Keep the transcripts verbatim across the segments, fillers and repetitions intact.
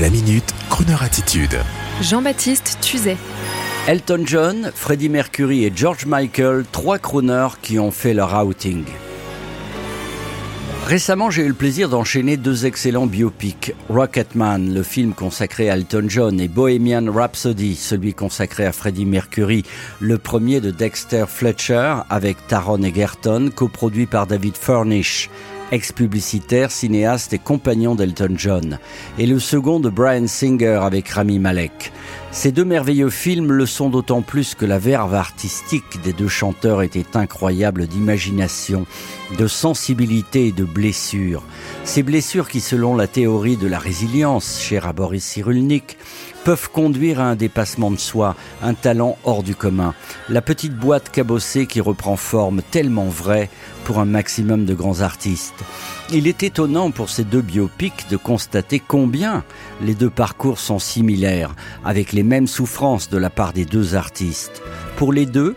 La minute, Crooner Attitude. Jean-Baptiste Tuzet. Elton John, Freddie Mercury et George Michael, trois crooners qui ont fait leur outing. Récemment, j'ai eu le plaisir d'enchaîner deux excellents biopics, Rocketman, le film consacré à Elton John, et Bohemian Rhapsody, celui consacré à Freddie Mercury, le premier de Dexter Fletcher avec Taron Egerton, coproduit par David Furnish, ex-publicitaire, cinéaste et compagnon d'Elton John, et le second de Bryan Singer avec Rami Malek. Ces deux merveilleux films le sont d'autant plus que la verve artistique des deux chanteurs était incroyable d'imagination, de sensibilité et de blessures. Ces blessures qui, selon la théorie de la résilience, chère à Boris Cyrulnik, peuvent conduire à un dépassement de soi, un talent hors du commun. La petite boîte cabossée qui reprend forme, tellement vraie pour un maximum de grands artistes. Il est étonnant pour ces deux biopics de constater combien les deux parcours sont similaires, avec les mêmes souffrances de la part des deux artistes. Pour les deux,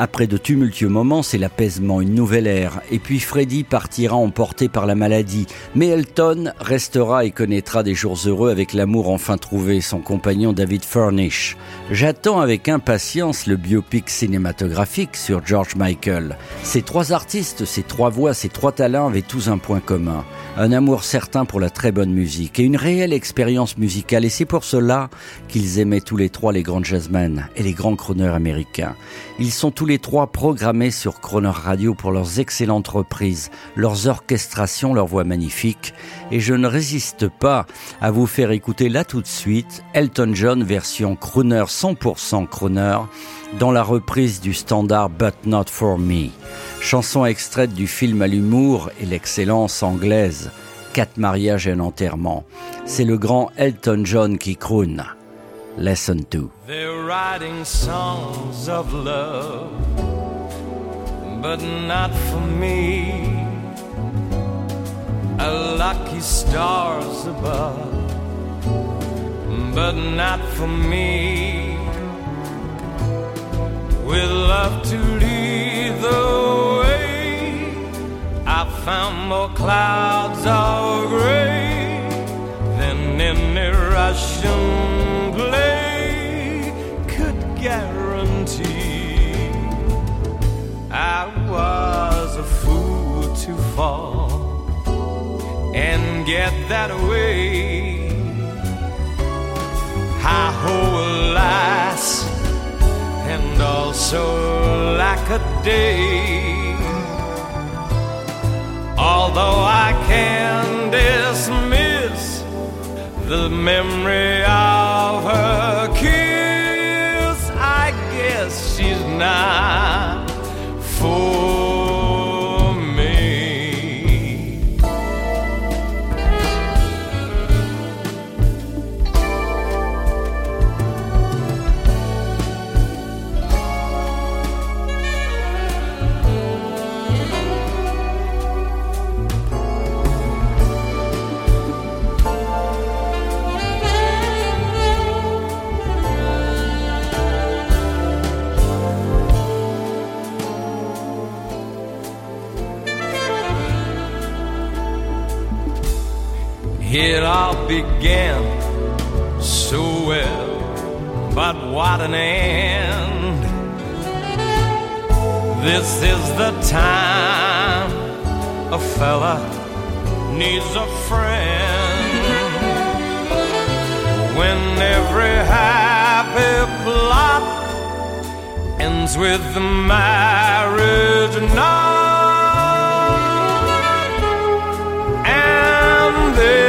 après de tumultueux moments, c'est l'apaisement, une nouvelle ère. Et puis Freddie partira emporté par la maladie. Mais Elton restera et connaîtra des jours heureux avec l'amour enfin trouvé, son compagnon David Furnish. J'attends avec impatience le biopic cinématographique sur George Michael. Ces trois artistes, ces trois voix, ces trois talents avaient tous un point commun. Un amour certain pour la très bonne musique et une réelle expérience musicale. Et c'est pour cela qu'ils aimaient tous les trois les grands jazzmen et les grands crooners américains. Ils sont tous les trois programmés sur Crooner Radio pour leurs excellentes reprises, leurs orchestrations, leurs voix magnifiques. Et je ne résiste pas à vous faire écouter là tout de suite Elton John version crooner, cent pour cent crooner, dans la reprise du standard But Not For Me. Chanson extraite du film à l'humour et l'excellence anglaise, Quatre mariages et un enterrement. C'est le grand Elton John qui croone. Lesson two. They're writing songs of love, but not for me. A lucky stars above, but not for me. With love to lead the way, I found more clouds of gray than any Russian guarantee. I was a fool to fall and get that way. Hi-ho, alas, and also lack-a-day. Although I can dismiss the memory of her kiss, she's not for me. It all began so well, but what an end. This is the time a fella needs a friend. When every happy plot ends with the marriage knot, and they